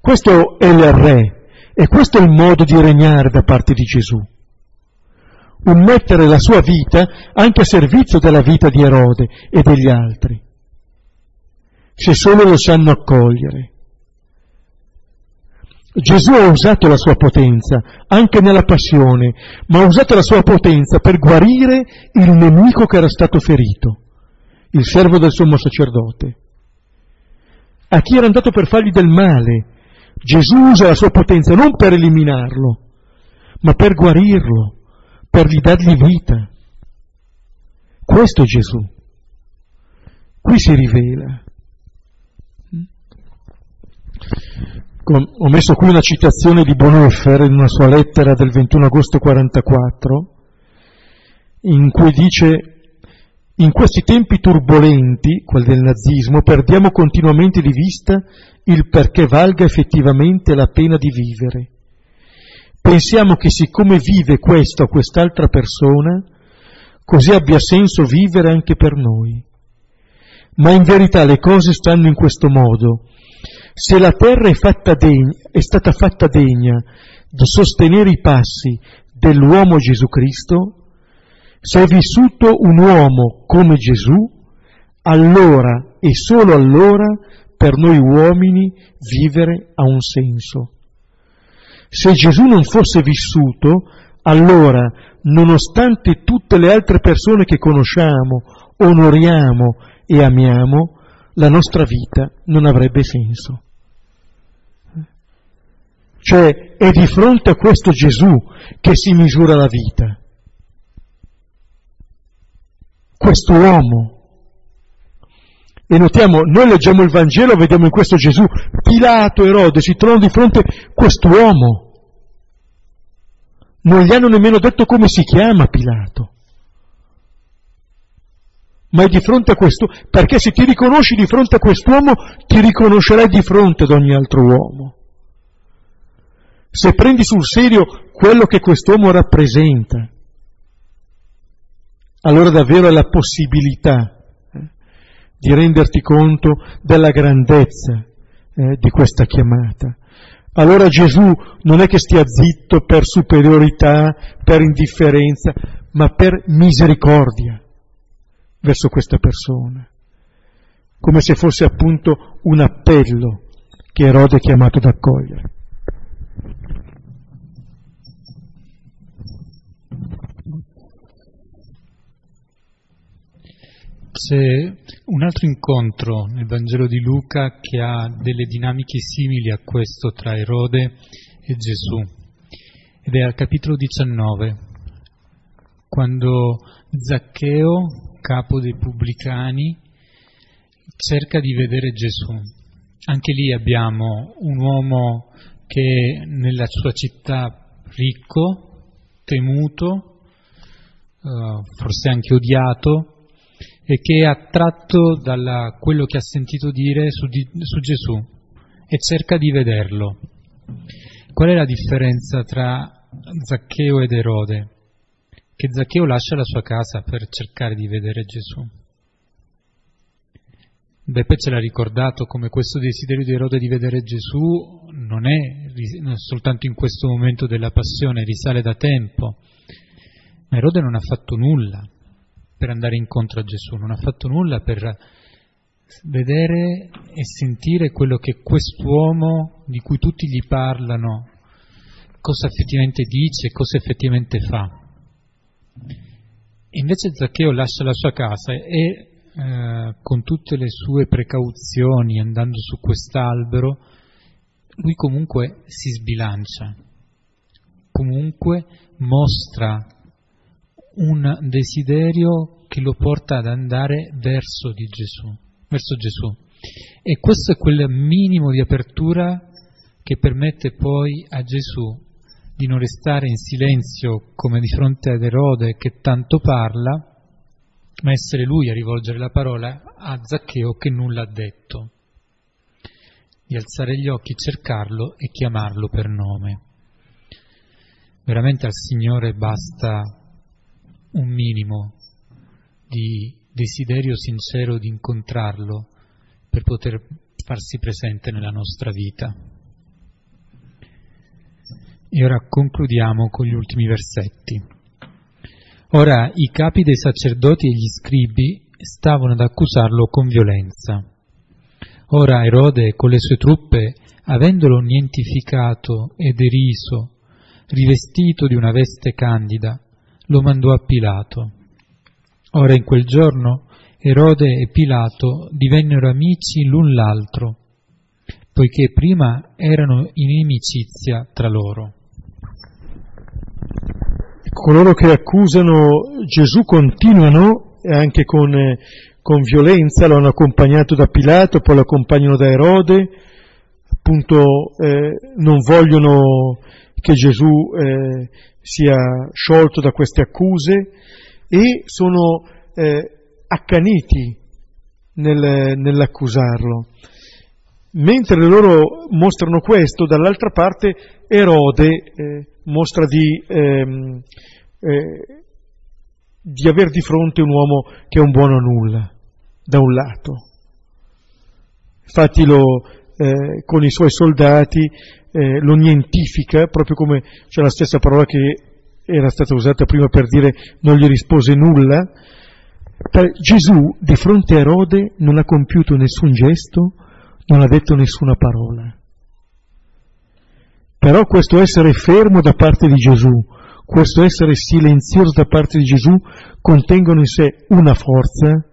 Questo è il Re e questo è il modo di regnare da parte di Gesù. Un mettere la sua vita anche a servizio della vita di Erode e degli altri, se solo lo sanno accogliere. Gesù ha usato la sua potenza anche nella passione, ma ha usato la sua potenza per guarire il nemico che era stato ferito, il servo del sommo sacerdote. A chi era andato per fargli del male, Gesù usa la sua potenza non per eliminarlo, ma per guarirlo, per dargli vita. Questo è Gesù. Qui si rivela. Ho messo qui una citazione di Bonhoeffer in una sua lettera del 21 agosto 44, in cui dice: in questi tempi turbolenti, quelli del nazismo, perdiamo continuamente di vista il perché valga effettivamente la pena di vivere. Pensiamo che siccome vive questa o quest'altra persona, così abbia senso vivere anche per noi. Ma in verità le cose stanno in questo modo. Se la terra è stata fatta degna di sostenere i passi dell'uomo Gesù Cristo, se è vissuto un uomo come Gesù, allora e solo allora per noi uomini vivere ha un senso. Se Gesù non fosse vissuto, allora, nonostante tutte le altre persone che conosciamo, onoriamo e amiamo, la nostra vita non avrebbe senso. Cioè, è di fronte a questo Gesù che si misura la vita. Questo uomo. E notiamo, noi leggiamo il Vangelo, vediamo in questo Gesù, Pilato, Erode, si trovano di fronte a quest'uomo. Non gli hanno nemmeno detto come si chiama Pilato. Ma è di fronte a questo, perché se ti riconosci di fronte a quest'uomo, ti riconoscerai di fronte ad ogni altro uomo. Se prendi sul serio quello che quest'uomo rappresenta, allora davvero è la possibilità di renderti conto della grandezza di questa chiamata. Allora Gesù non è che stia zitto per superiorità, per indifferenza, ma per misericordia verso questa persona, come se fosse appunto un appello che Erode è chiamato ad accogliere. C'è un altro incontro nel Vangelo di Luca che ha delle dinamiche simili a questo tra Erode e Gesù, ed è al capitolo 19, quando Zaccheo, capo dei pubblicani, cerca di vedere Gesù. Anche lì abbiamo un uomo che nella sua città ricco, temuto, forse anche odiato, e che è attratto da quello che ha sentito dire su Gesù e cerca di vederlo. Qual è la differenza tra Zaccheo ed Erode? Che Zaccheo lascia la sua casa per cercare di vedere Gesù. Beppe ce l'ha ricordato come questo desiderio di Erode di vedere Gesù non è soltanto in questo momento della passione, risale da tempo. Ma Erode non ha fatto nulla per andare incontro a Gesù, non ha fatto nulla per vedere e sentire quello che quest'uomo di cui tutti gli parlano, cosa effettivamente dice, cosa effettivamente fa. Invece Zaccheo lascia la sua casa e con tutte le sue precauzioni, andando su quest'albero, lui comunque si sbilancia, comunque mostra un desiderio che lo porta ad andare verso Gesù. E questo è quel minimo di apertura che permette poi a Gesù di non restare in silenzio come di fronte ad Erode che tanto parla, ma essere lui a rivolgere la parola a Zaccheo che nulla ha detto, di alzare gli occhi, cercarlo e chiamarlo per nome. Veramente al Signore basta un minimo di desiderio sincero di incontrarlo per poter farsi presente nella nostra vita. E ora concludiamo con gli ultimi versetti. Ora i capi dei sacerdoti e gli scribi stavano ad accusarlo con violenza. Ora Erode con le sue truppe, avendolo nientificato e deriso, rivestito di una veste candida, lo mandò a Pilato. Ora in quel giorno Erode e Pilato divennero amici l'un l'altro, poiché prima erano in inimicizia tra loro. Coloro che accusano Gesù continuano, anche con violenza, lo hanno accompagnato da Pilato, poi lo accompagnano da Erode, appunto non vogliono che Gesù sia sciolto da queste accuse e sono accaniti nell'accusarlo. Mentre loro mostrano questo, dall'altra parte Erode mostra di aver di fronte un uomo che è un buono a nulla, da un lato. Infatti con i suoi soldati lo nientifica, proprio come c'è la stessa parola che era stata usata prima per dire non gli rispose nulla. Gesù di fronte a Erode non ha compiuto nessun gesto, non ha detto nessuna parola. Però questo essere fermo da parte di Gesù, questo essere silenzioso da parte di Gesù, contengono in sé una forza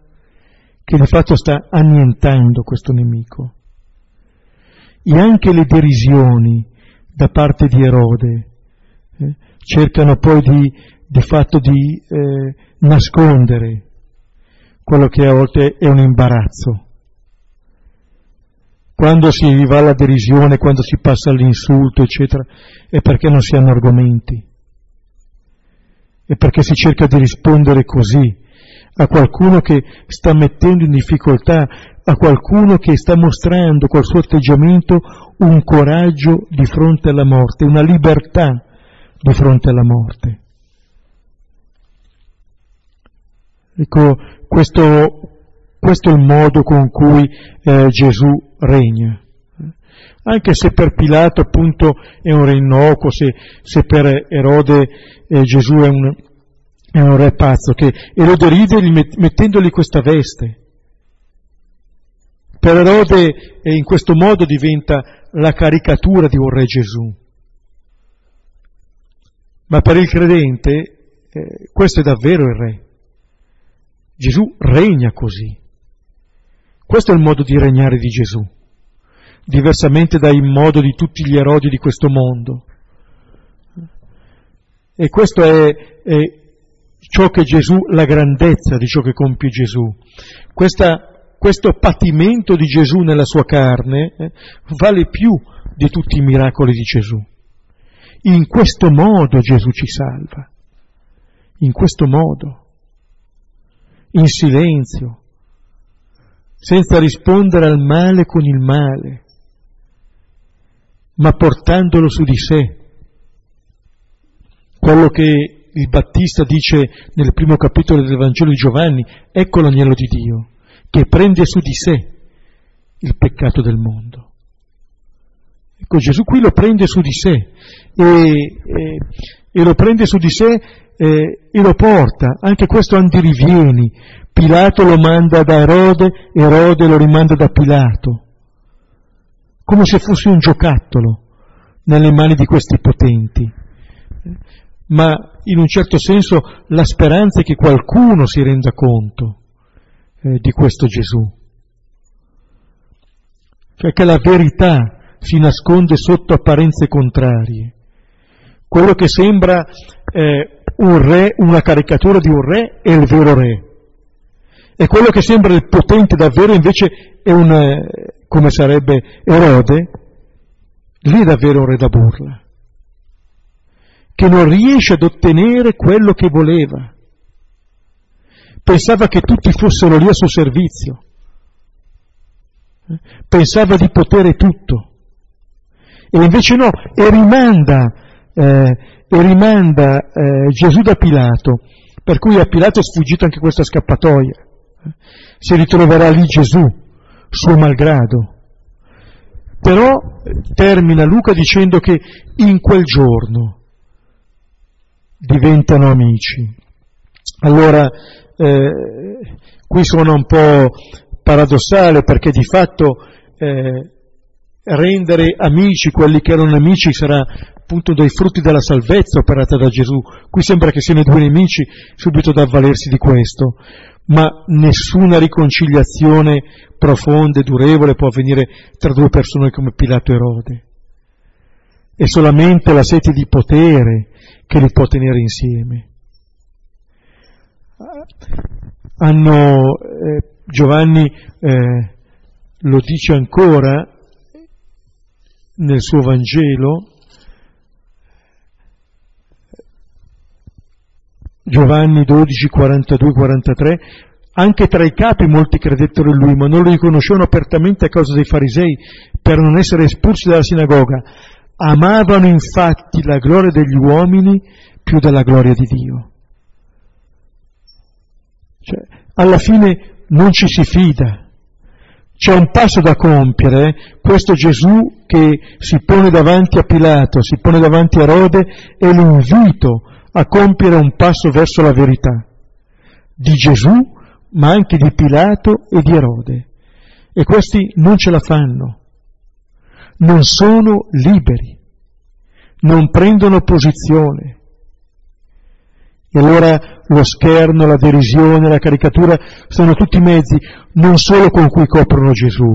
che di fatto sta annientando questo nemico. E anche le derisioni da parte di Erode cercano poi di fatto di nascondere quello che a volte è un imbarazzo. Quando si va alla derisione, quando si passa all'insulto, eccetera, è perché non si hanno argomenti, è perché si cerca di rispondere così a qualcuno che sta mettendo in difficoltà, a qualcuno che sta mostrando col suo atteggiamento un coraggio di fronte alla morte, una libertà di fronte alla morte. Ecco, questo è il modo con cui Gesù regna, anche se per Pilato appunto è un re innocuo, se per Erode Gesù è un re pazzo che Erode ride mettendogli questa veste. Per Erode in questo modo diventa la caricatura di un re Gesù, ma per il credente questo è davvero il re. Gesù regna così. Questo è il modo di regnare di Gesù, diversamente dal modo di tutti gli erodi di questo mondo. E questo è ciò che Gesù, la grandezza di ciò che compie Gesù. Questo patimento di Gesù nella sua carne vale più di tutti i miracoli di Gesù. In questo modo Gesù ci salva, in questo modo, in silenzio, senza rispondere al male con il male, ma portandolo su di sé. Quello che il Battista dice nel primo capitolo del Vangelo di Giovanni: ecco l'agnello di Dio che prende su di sé il peccato del mondo. Ecco, Gesù qui lo prende su di sé e lo prende su di sé e lo porta, anche questo andirivieni. Pilato lo manda da Erode, Erode lo rimanda da Pilato, come se fosse un giocattolo nelle mani di questi potenti. Ma in un certo senso la speranza è che qualcuno si renda conto di questo Gesù, perché la verità si nasconde sotto apparenze contrarie. Quello che sembra un re, una caricatura di un re, è il vero re, e quello che sembra il potente davvero invece è come sarebbe Erode, lì è davvero un re da burla, che non riesce ad ottenere quello che voleva. Pensava che tutti fossero lì a suo servizio, pensava di potere tutto, e invece no, e rimanda Gesù da Pilato, per cui a Pilato è sfuggita anche questa scappatoia. Si ritroverà lì Gesù, suo malgrado. Però termina Luca dicendo che in quel giorno diventano amici. Allora, qui sono un po' paradossale, perché di fatto rendere amici quelli che erano nemici sarà appunto dei frutti della salvezza operata da Gesù. Qui sembra che siano due nemici subito da avvalersi di questo, ma nessuna riconciliazione profonda e durevole può avvenire tra due persone come Pilato e Erode. È solamente la sete di potere che li può tenere insieme. Hanno, Giovanni lo dice ancora nel suo Vangelo, Giovanni 12, 42, 43, anche tra i capi molti credettero in lui, ma non lo riconoscevano apertamente a causa dei farisei, per non essere espulsi dalla sinagoga. Amavano infatti la gloria degli uomini più della gloria di Dio. Cioè, alla fine non ci si fida. C'è un passo da compiere, questo Gesù che si pone davanti a Pilato, si pone davanti a Erode, è l'invito a compiere un passo verso la verità di Gesù, ma anche di Pilato e di Erode. E questi non ce la fanno, non sono liberi, non prendono posizione. E allora lo scherno, la derisione, la caricatura sono tutti mezzi, non solo con cui coprono Gesù,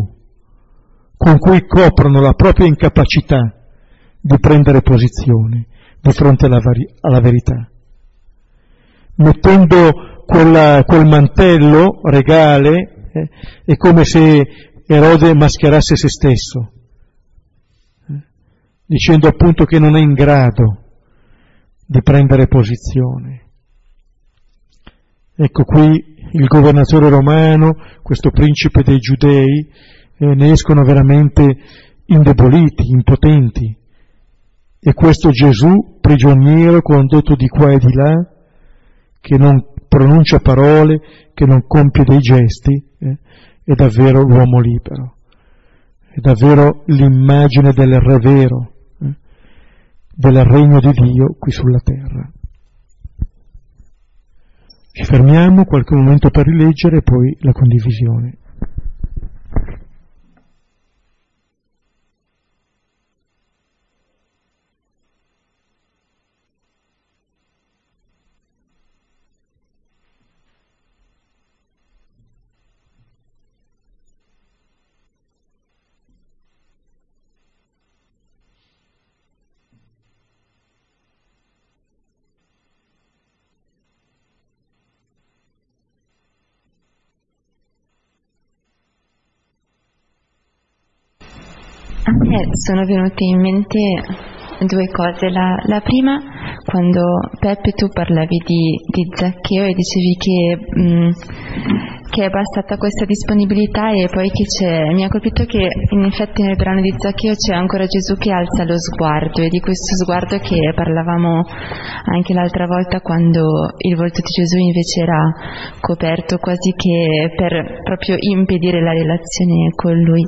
con cui coprono la propria incapacità di prendere posizione di fronte alla verità, mettendo quel mantello regale. È come se Erode mascherasse se stesso, dicendo appunto che non è in grado di prendere posizione. Ecco qui il governatore romano, questo principe dei giudei, ne escono veramente indeboliti, impotenti. E questo Gesù, prigioniero, condotto di qua e di là, che non pronuncia parole, che non compie dei gesti, è davvero l'uomo libero. È davvero l'immagine del re vero, del regno di Dio qui sulla terra. Ci fermiamo qualche momento per rileggere e poi la condivisione. Sono venute in mente due cose. La prima, quando Peppe tu parlavi di Zaccheo e dicevi che è bastata questa disponibilità, e poi che mi ha colpito che in effetti nel brano di Zaccheo c'è ancora Gesù che alza lo sguardo, e di questo sguardo che parlavamo anche l'altra volta, quando il volto di Gesù invece era coperto, quasi che per proprio impedire la relazione con lui.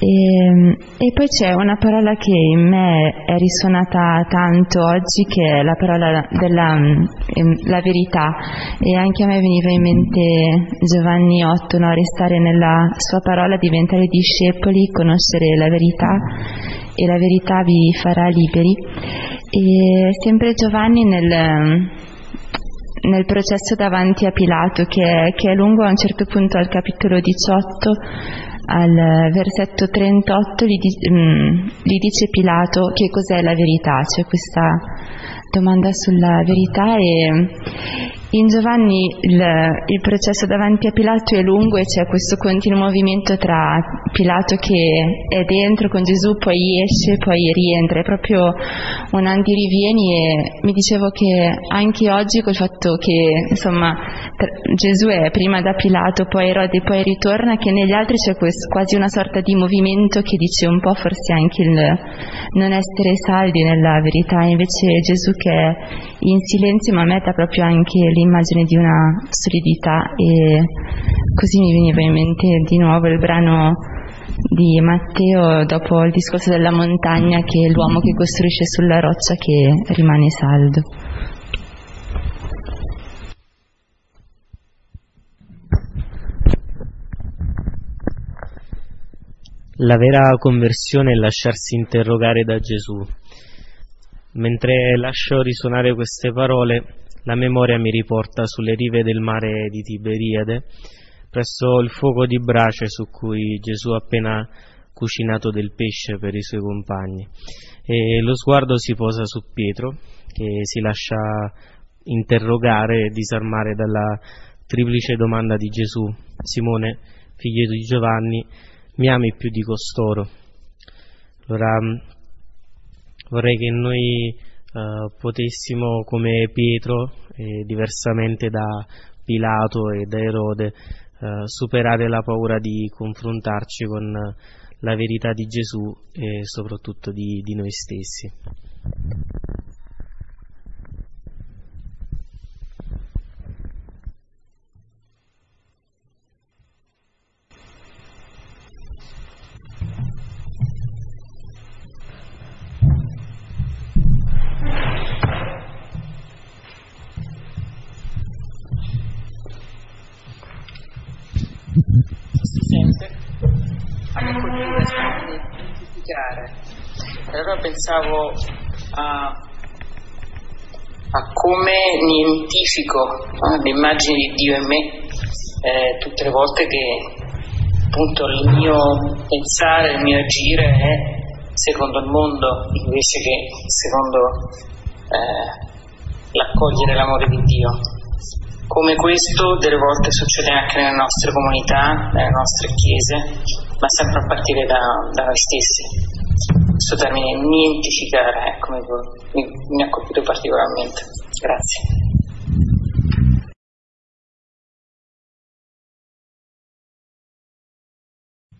E poi c'è una parola che in me è risuonata tanto oggi, che è la parola della verità, e anche a me veniva in mente Giovanni 8, no? Restare nella sua parola, diventare discepoli, conoscere la verità e la verità vi farà liberi. E sempre Giovanni nel processo davanti a Pilato, che è lungo, a un certo punto al capitolo 18 al versetto 38 gli dice Pilato che cos'è la verità, c'è questa domanda sulla verità. E in Giovanni il processo davanti a Pilato è lungo, e c'è questo continuo movimento tra Pilato che è dentro con Gesù, poi esce, poi rientra, è proprio un andirivieni. E mi dicevo che anche oggi, col fatto che insomma Gesù è prima da Pilato, poi Erode, poi ritorna, che negli altri c'è quasi una sorta di movimento che dice un po' forse anche il non essere saldi nella verità, invece Gesù che è in silenzio, ma metta proprio anche l'immagine di una solidità. E così mi veniva in mente di nuovo il brano di Matteo dopo il discorso della montagna, che è l'uomo che costruisce sulla roccia che rimane saldo. la vera conversione è lasciarsi interrogare da Gesù. Mentre lascio risuonare queste parole, la memoria mi riporta sulle rive del mare di Tiberiade, presso il fuoco di brace su cui Gesù ha appena cucinato del pesce per i suoi compagni. E lo sguardo si posa su Pietro, che si lascia interrogare e disarmare dalla triplice domanda di Gesù: Simone, figlio di Giovanni, mi ami più di costoro? Allora vorrei che noi potessimo, come Pietro, diversamente da Pilato e da Erode, superare la paura di confrontarci con la verità di Gesù e soprattutto di noi stessi. Allora pensavo a come mi identifico all'immagine di Dio in me tutte le volte che appunto il mio pensare, il mio agire è secondo il mondo invece che secondo l'accogliere l'amore di Dio. Come questo delle volte succede anche nelle nostre comunità, nelle nostre chiese, ma sempre a partire da noi stessi. Questo termine nientificare, ecco, mi ha colpito particolarmente. Grazie.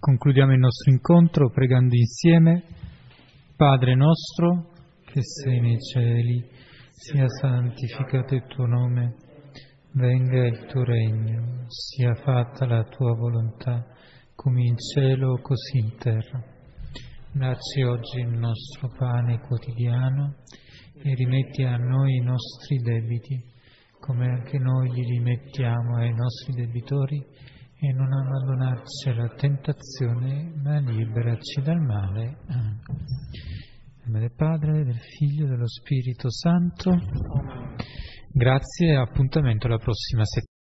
Concludiamo il nostro incontro pregando insieme: Padre nostro, che sei nei cieli, sia santificato il tuo nome, venga il tuo regno, sia fatta la tua volontà, come in cielo, così in terra. Dacci oggi il nostro pane quotidiano e rimetti a noi i nostri debiti, come anche noi li rimettiamo ai nostri debitori, e non abbandonarci alla tentazione, ma liberaci dal male. Amen. In nome del Padre, del Figlio e dello Spirito Santo. Grazie e appuntamento alla prossima settimana.